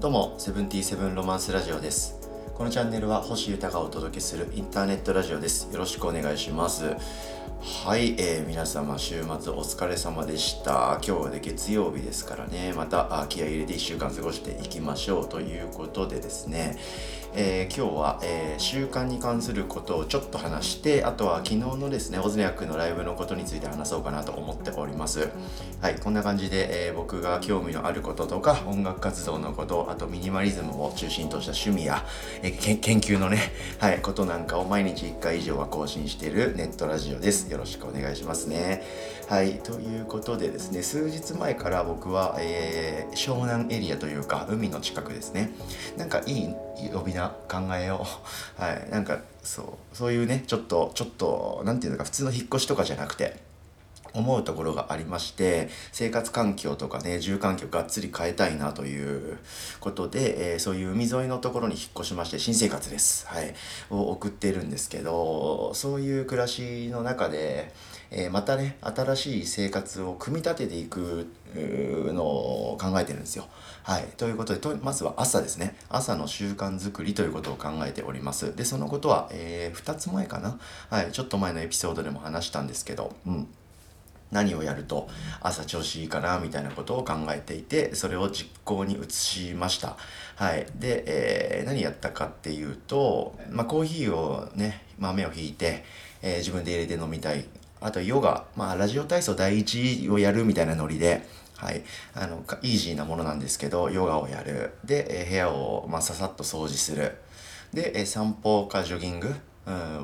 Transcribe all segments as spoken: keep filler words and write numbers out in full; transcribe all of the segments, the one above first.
どうも、セブンティーセブンロマンスラジオです。このチャンネルは星豊がお届けするインターネットラジオです。よろしくお願いします。はい、えー、皆様週末お疲れ様でした。今日は、ね、月曜日ですからね、また気合い入れていっしゅうかん過ごしていきましょうということでですね、えー、今日は、えー、習慣に関することをちょっと話して、あとは昨日のですねオズニャックのライブのことについて話そうかなと思っております。はい、こんな感じで、えー、僕が興味のあることとか音楽活動のこと、あとミニマリズムを中心とした趣味や、えー、研究のね、はい、ことなんかを毎日いっかい以上は更新しているネットラジオです。よろしくお願いしますね。はい、ということでですね、数日前から僕は、えー、湘南エリアというか海の近くですね、なんかいい呼び名考えよう。はい、なんかそうそういうね、ちょっとちょっとなんていうのか、普通の引っ越しとかじゃなくて思うところがありまして、生活環境とかね、住環境がっつり変えたいなということで、えー、そういう海沿いのところに引っ越しまして、新生活です、はい、を送っているんですけど、そういう暮らしの中で、えー、またね新しい生活を組み立てていくのを考えてるんですよ。はい、ということでとまずは朝ですね、朝の習慣作りということを考えております。でそのことは、えー、ふたつまえかな、はい、ちょっと前のエピソードでも話したんですけど、うん何をやると朝調子いいかなみたいなことを考えていて、それを実行に移しました。はい、で、えー、何やったかっていうと、まあ、コーヒーをね豆をひいて、えー、自分で入れて飲みたい。あとヨガ、まあ、ラジオ体操第一をやるみたいなノリで、はい、あのイージーなものなんですけどヨガをやる。で、えー、部屋を、まあ、ささっと掃除する。で、えー、散歩かジョギング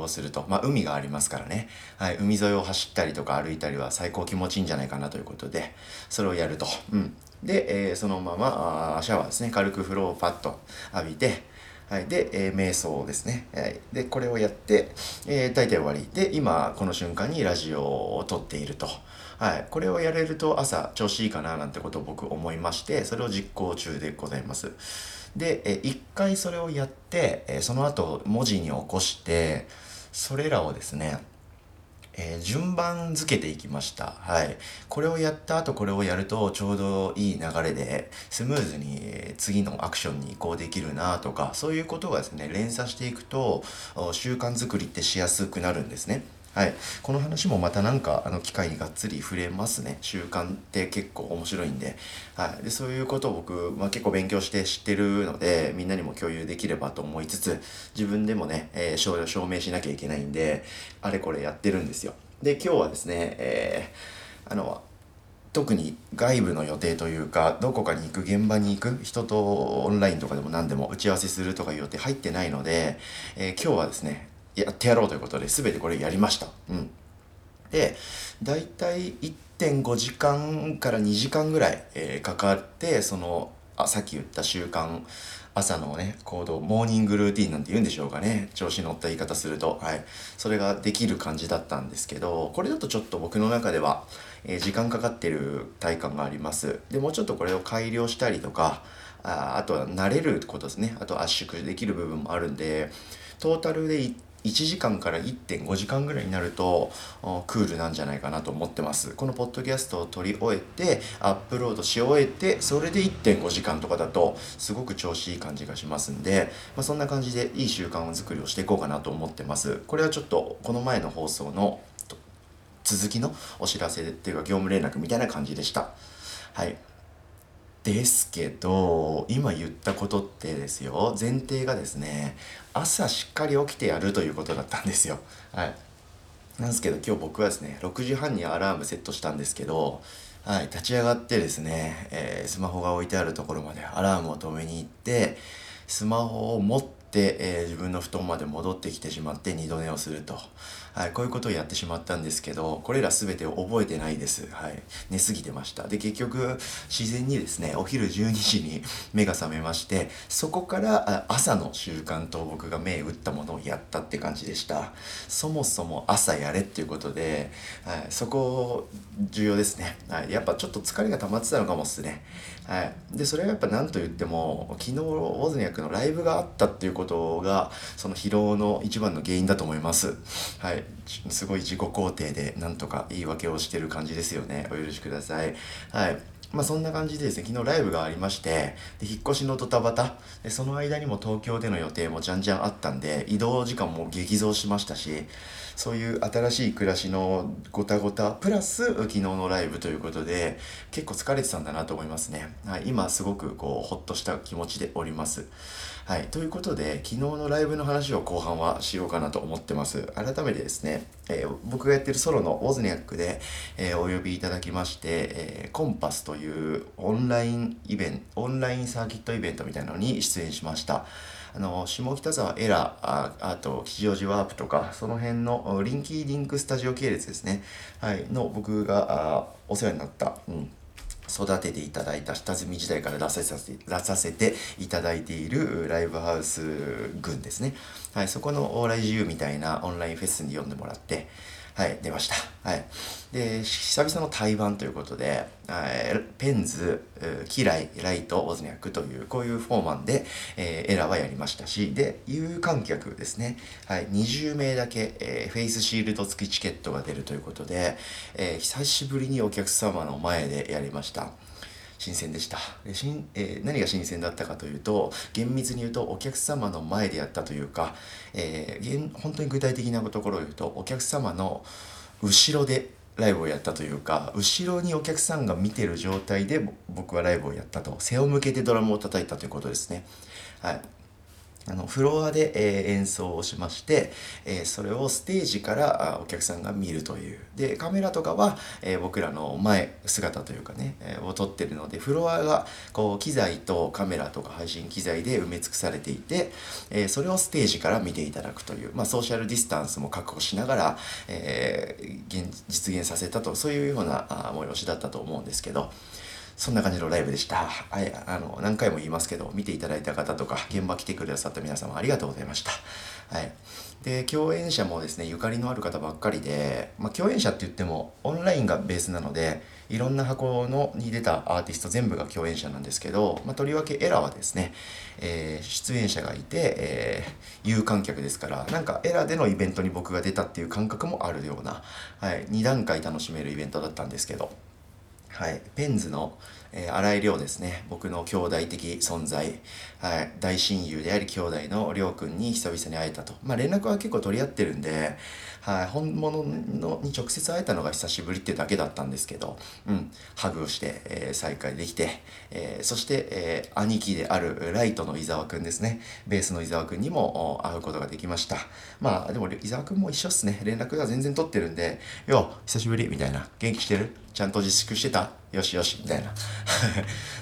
をすると、まあ、海がありますからね、はい、海沿いを走ったりとか歩いたりは最高気持ちいいんじゃないかなということで、それをやると、うん、で、えー、そのままシャワーですね、軽く風呂をパッと浴びて、はい、で、えー、瞑想ですね、はい、でこれをやって、えー、大体終わりで、今この瞬間にラジオを撮っていると、はい、これをやれると朝調子いいかななんてことを僕思いまして、それを実行中でございます。で、え一回それをやって、えその後文字に起こして、それらをですね、えー、順番付けていきました。はい。これをやった後これをやるとちょうどいい流れでスムーズに次のアクションに移行できるなとか、そういうことがですね、連鎖していくと習慣作りってしやすくなるんですね。はい、この話もまたなんかあの機会にがっつり触れますね。習慣って結構面白いんで、はい、でそういうことを僕、まあ、結構勉強して知ってるのでみんなにも共有できればと思いつつ、自分でもね、えー、証, 証明しなきゃいけないんで、あれこれやってるんですよ。で今日はですね、えー、あの特に外部の予定というか、どこかに行く、現場に行く、人とオンラインとかでも何でも打ち合わせするとかいう予定入ってないので、えー、今日はですねやってやろうということで全てこれやりました。うん、でだいたい いってんごじかんからにじかんぐらい、えー、かかって、そのあさっき言った習慣、朝のね行動、モーニングルーティンなんて言うんでしょうかね、調子に乗った言い方すると、はい、それができる感じだったんですけど、これだとちょっと僕の中では、えー、時間かかってる体感があります。でもうちょっとこれを改良したりとか、あ, あとは慣れることですね、あと圧縮できる部分もあるんで、トータルでいちじかんから いってんごじかんぐらいになるとクールなんじゃないかなと思ってます。このポッドキャストを撮り終えてアップロードし終えて、それで いってんごじかんとかだとすごく調子いい感じがしますんで、まあ、そんな感じでいい習慣を作りをしていこうかなと思ってます。これはちょっとこの前の放送の続きのお知らせっていうか業務連絡みたいな感じでした。はいですけど、今言ったことってですよ、前提がですね、朝しっかり起きてやるということだったんですよ。はい、なんですけど今日僕はですねろくじはんにアラームセットしたんですけど、はい、立ち上がってですね、えー、スマホが置いてあるところまでアラームを止めに行って、スマホを持ってで、えー、自分の布団まで戻ってきてしまって二度寝をすると、はい、こういうことをやってしまったんですけど、これら全てを覚えてないです、はい、寝すぎてました。で結局自然にですねお昼じゅうにじに目が覚めまして、そこから朝の習慣と僕が目打ったものをやったって感じでした。そもそも朝やれっていうことで、はい、そこ重要ですね、はい、やっぱちょっと疲れが溜まってたのかもっすね、はい、でそれはやっぱ何と言っても昨日オズニャックのライブがあったっていうことがその疲労の一番の原因だと思います。はい、すごい自己肯定でなんとか言い訳をしてる感じですよね。お許しください。はい、まあ、そんな感じでですね、昨日ライブがありまして、で引っ越しのドタバタで、その間にも東京での予定もじゃんじゃんあったんで、移動時間も激増しましたし、そういう新しい暮らしのごたごたプラス昨日のライブということで、結構疲れてたんだなと思いますね。はい、今すごくこうほっとした気持ちでおります。はい、ということで昨日のライブの話を後半はしようかなと思ってます。改めてですね、えー、僕がやってるソロのウォズニャックで、えー、お呼びいただきまして、えー、コンパスというオンラインイベント、オンラインサーキットイベントみたいなのに出演しました。あの下北沢エラ、 あ, あと吉祥寺ワープとかその辺のリンキーリンクスタジオ系列ですね、はい、の僕がお世話になった、うん、育てていただいた下積み時代から出させて、出させていただいているライブハウス群ですね、はい、そこのオーライ自由みたいなオンラインフェスに呼んでもらって、はい、出ました。はい、で久々の対バンということで、ペンズ、キライ、ライト、オズニャックというこういうフォーマンで、えー、エラはやりましたし、で有観客ですね、はい、にじゅうめいだけ、えー、フェイスシールド付きチケットが出るということで、えー、久しぶりにお客様の前でやりました。新鮮でした。でしん、えー、何が新鮮だったかというと、厳密に言うとお客様の前でやったというか、えー、本当に具体的なところを言うと、お客様の後ろでライブをやったというか、後ろにお客さんが見てる状態で僕はライブをやったと、背を向けてドラムを叩いたということですね。はい、あのフロアで、えー、演奏をしまして、えー、それをステージからお客さんが見るという。でカメラとかは、えー、僕らの前姿というかね、えー、を撮ってるので、フロアがこう機材とカメラとか配信機材で埋め尽くされていて、えー、それをステージから見ていただくという、まあ、ソーシャルディスタンスも確保しながら、えー、現実現させたと、そういうような催しだったと思うんですけど、そんな感じのライブでした。はい、あの何回も言いますけど、見ていただいた方とか現場来てくださった皆様ありがとうございました。はい、で共演者もですね、ゆかりのある方ばっかりで、まあ、共演者って言ってもオンラインがベースなので、いろんな箱のに出たアーティスト全部が共演者なんですけど、まあ、とりわけエラはですね、えー、出演者がいて、えー、有観客ですから、なんかエラでのイベントに僕が出たっていう感覚もあるような、はい、にだんかい楽しめるイベントだったんですけど、はい、ペンズの、えー、荒井亮ですね、僕の兄弟的存在、はい、大親友であり兄弟の亮君に久々に会えたと、まあ、連絡は結構取り合ってるんで、はい、本物のに直接会えたのが久しぶりってだけだったんですけど、うん、ハグをして、えー、再会できて、えー、そして、えー、兄貴であるライトの伊沢君ですね、ベースの伊沢君にも会うことができました。まあでも伊沢君も一緒っすね、連絡が全然取ってるんで、よう久しぶりみたいな、元気してる？ちゃんと自粛してた？よしよしみたいな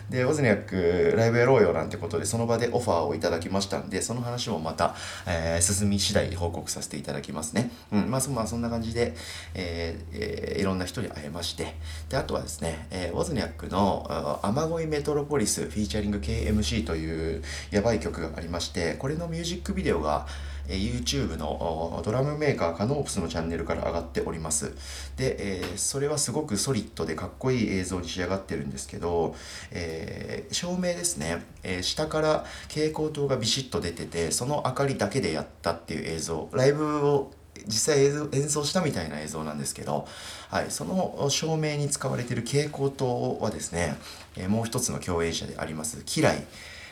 でウォズニャックライブやろうよなんてことで、その場でオファーをいただきましたんで、その話もまた、えー、進み次第報告させていただきますね。うん、まあ そ,、まあ、そんな感じで、えーえー、いろんな人に会えまして、であとはですね、えー、ウォズニャックの雨乞いメトロポリスフィーチャリング ケーエムシー というやばい曲がありまして、これのミュージックビデオが YouTube のドラムメーカーカノープスのチャンネルから上がっております。で、えー、それはすごくソリッドでかっこいい映像に仕上がってるんですけど、えー、照明ですね、えー、下から蛍光灯がビシッと出てて、その明かりだけでやったっていう映像、ライブを実際演奏したみたいな映像なんですけど、はい、その照明に使われている蛍光灯はですね、えー、もう一つの共演者でありますキライ、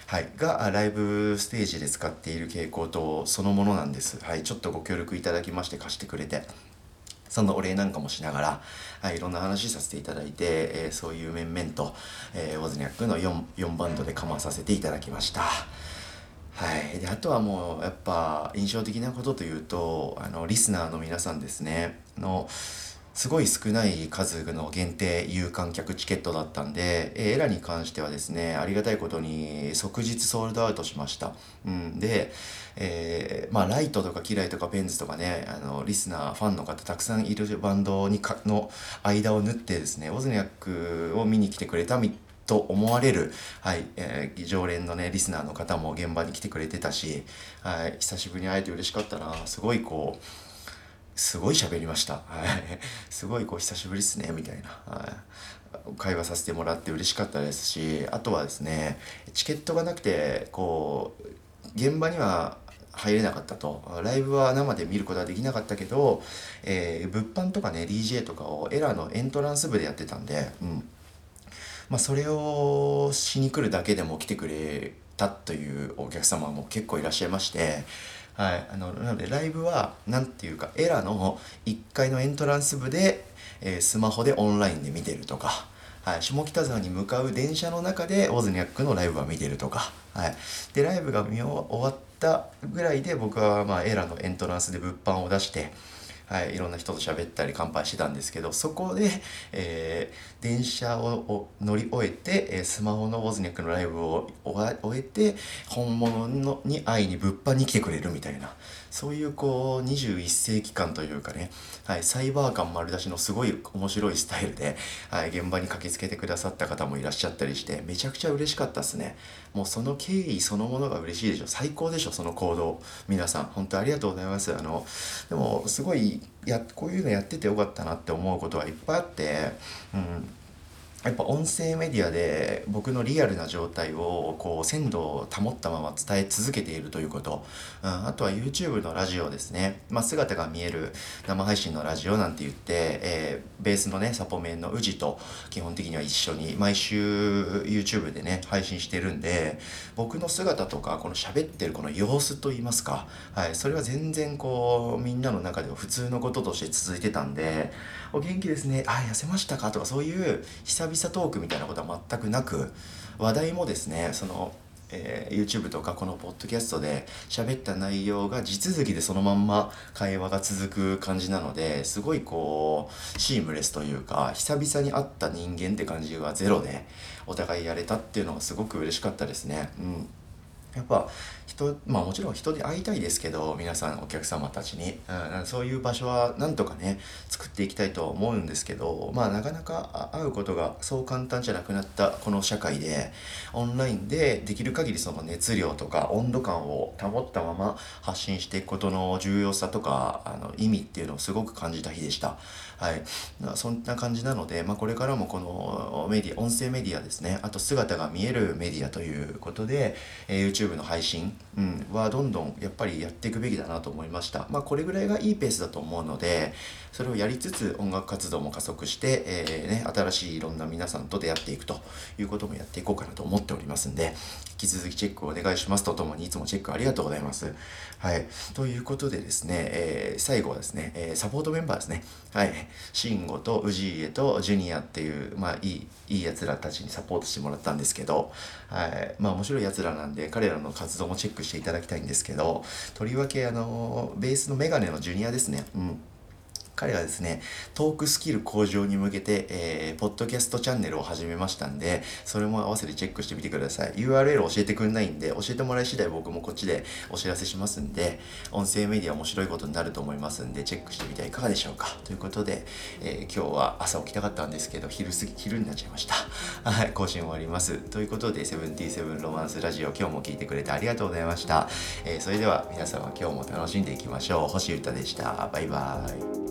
はい、がライブステージで使っている蛍光灯そのものなんです。はい、ちょっとご協力いただきまして、貸してくれて、そのお礼なんかもしながら、はい、いろんな話させていただいて、えー、そういう面々と、えー、ウォズニャックの よんバンドでカバーさせていただきました。はい、であとはもうやっぱ印象的なことというと、あのリスナーの皆さんですね、のすごい少ない数の限定有観客チケットだったんで、エラに関してはですね、ありがたいことに即日ソールドアウトしました。うん、で、えー、まあライトとかキライとかペンズとかね、あのリスナーファンの方たくさんいるバンドにかの間を縫ってですね、ウォズニャックを見に来てくれたみと思われる、はい、えー、常連のねリスナーの方も現場に来てくれてたし、はい、久しぶりに会えて嬉しかったな。すごいこうすごい喋りました。はい、すごいこう久しぶりっすねみたいな、はい、会話させてもらって嬉しかったですし、あとはですね、チケットがなくてこう現場には入れなかったと、ライブは生で見ることはできなかったけど、えー、物販とかね ディージェー とかをエラのエントランス部でやってたんで、うん、まあ、それをしに来るだけでも来てくれたというお客様も結構いらっしゃいまして、はい、あのなのでライブはなんていうかエラのいっかいのエントランス部で、えー、スマホでオンラインで見てるとか、はい、下北沢に向かう電車の中でオズニャックのライブは見てるとか、はい、でライブが見終わったぐらいで僕はまあエラのエントランスで物販を出して、はい、いろんな人と喋ったり乾杯してたんですけど、そこで、えー、電車を乗り終えてスマホのオズニャックのライブを終えて本物のに会いに物販に来てくれるみたいな、そういうこうにじゅういっせいきかんというかね、はい、サイバー感丸出しのすごい面白いスタイルで、はい、現場に駆けつけてくださった方もいらっしゃったりしてめちゃくちゃ嬉しかったですね。もうその経緯そのものが嬉しいでしょ、最高でしょ、その行動。皆さん本当ありがとうございます。あのでもすごいやこういうのやっててよかったなって思うことはいっぱいあって、うん、やっぱ音声メディアで僕のリアルな状態をこう鮮度を保ったまま伝え続けているということ、うん、あとは YouTube のラジオですね、まあ、姿が見える生配信のラジオなんて言って、えー、ベースのねサポメンの宇治と基本的には一緒に毎週 YouTube でね配信してるんで、僕の姿とかこの喋ってるこの様子といいますか、はい、それは全然こうみんなの中では普通のこととして続いてたんで、お元気ですね、あ、痩せましたかとかそういう久々久々トークみたいなことは全くなく、話題もですねその、えー、YouTube とかこのポッドキャストで喋った内容が地続きでそのまんま会話が続く感じなので、すごいこうシームレスというか久々に会った人間って感じがゼロでお互いやれたっていうのがすごく嬉しかったですね。うん、やっぱ人、まあもちろん人で会いたいですけど、皆さんお客様たちに、うん、そういう場所はなんとかね作っていきたいと思うんですけど、まあなかなか会うことがそう簡単じゃなくなったこの社会で、オンラインでできる限りその熱量とか温度感を保ったまま発信していくことの重要さとかあの意味っていうのをすごく感じた日でした。はい、そんな感じなので、まあ、これからもこのメディア、音声メディアですね、あと姿が見えるメディアということで、えー、YouTube の配信、うん、はどんどんやっぱりやっていくべきだなと思いました。まあ、これぐらいがいいペースだと思うので、それをやりつつ音楽活動も加速して、えーね、新しいいろんな皆さんと出会っていくということもやっていこうかなと思っておりますんで、引き続きチェックをお願いしますとともに、いつもチェックありがとうございます。はい、ということでですね、えー、最後はですね、えー、サポートメンバーですね。はい。シンゴとウジイエとジュニアっていう、まあ、いい、いいやつらたちにサポートしてもらったんですけど、はい、まあ面白いやつらなんで彼らの活動もチェックしていただきたいんですけど、とりわけあのベースのメガネのジュニアですね、うん、彼はですね、トークスキル向上に向けて、えー、ポッドキャストチャンネルを始めましたんで、それも合わせてチェックしてみてください。ユーアールエル を教えてくれないんで、教えてもらい次第僕もこっちでお知らせしますんで、音声メディア面白いことになると思いますんで、チェックしてみてはいかがでしょうか。ということで、えー、今日は朝起きたかったんですけど、昼過ぎ、昼になっちゃいました。はい、更新終わります。ということで、セブンティーセブンロマンスラジオ、今日も聞いてくれてありがとうございました。えー、それでは皆様今日も楽しんでいきましょう。星歌でした。バイバーイ。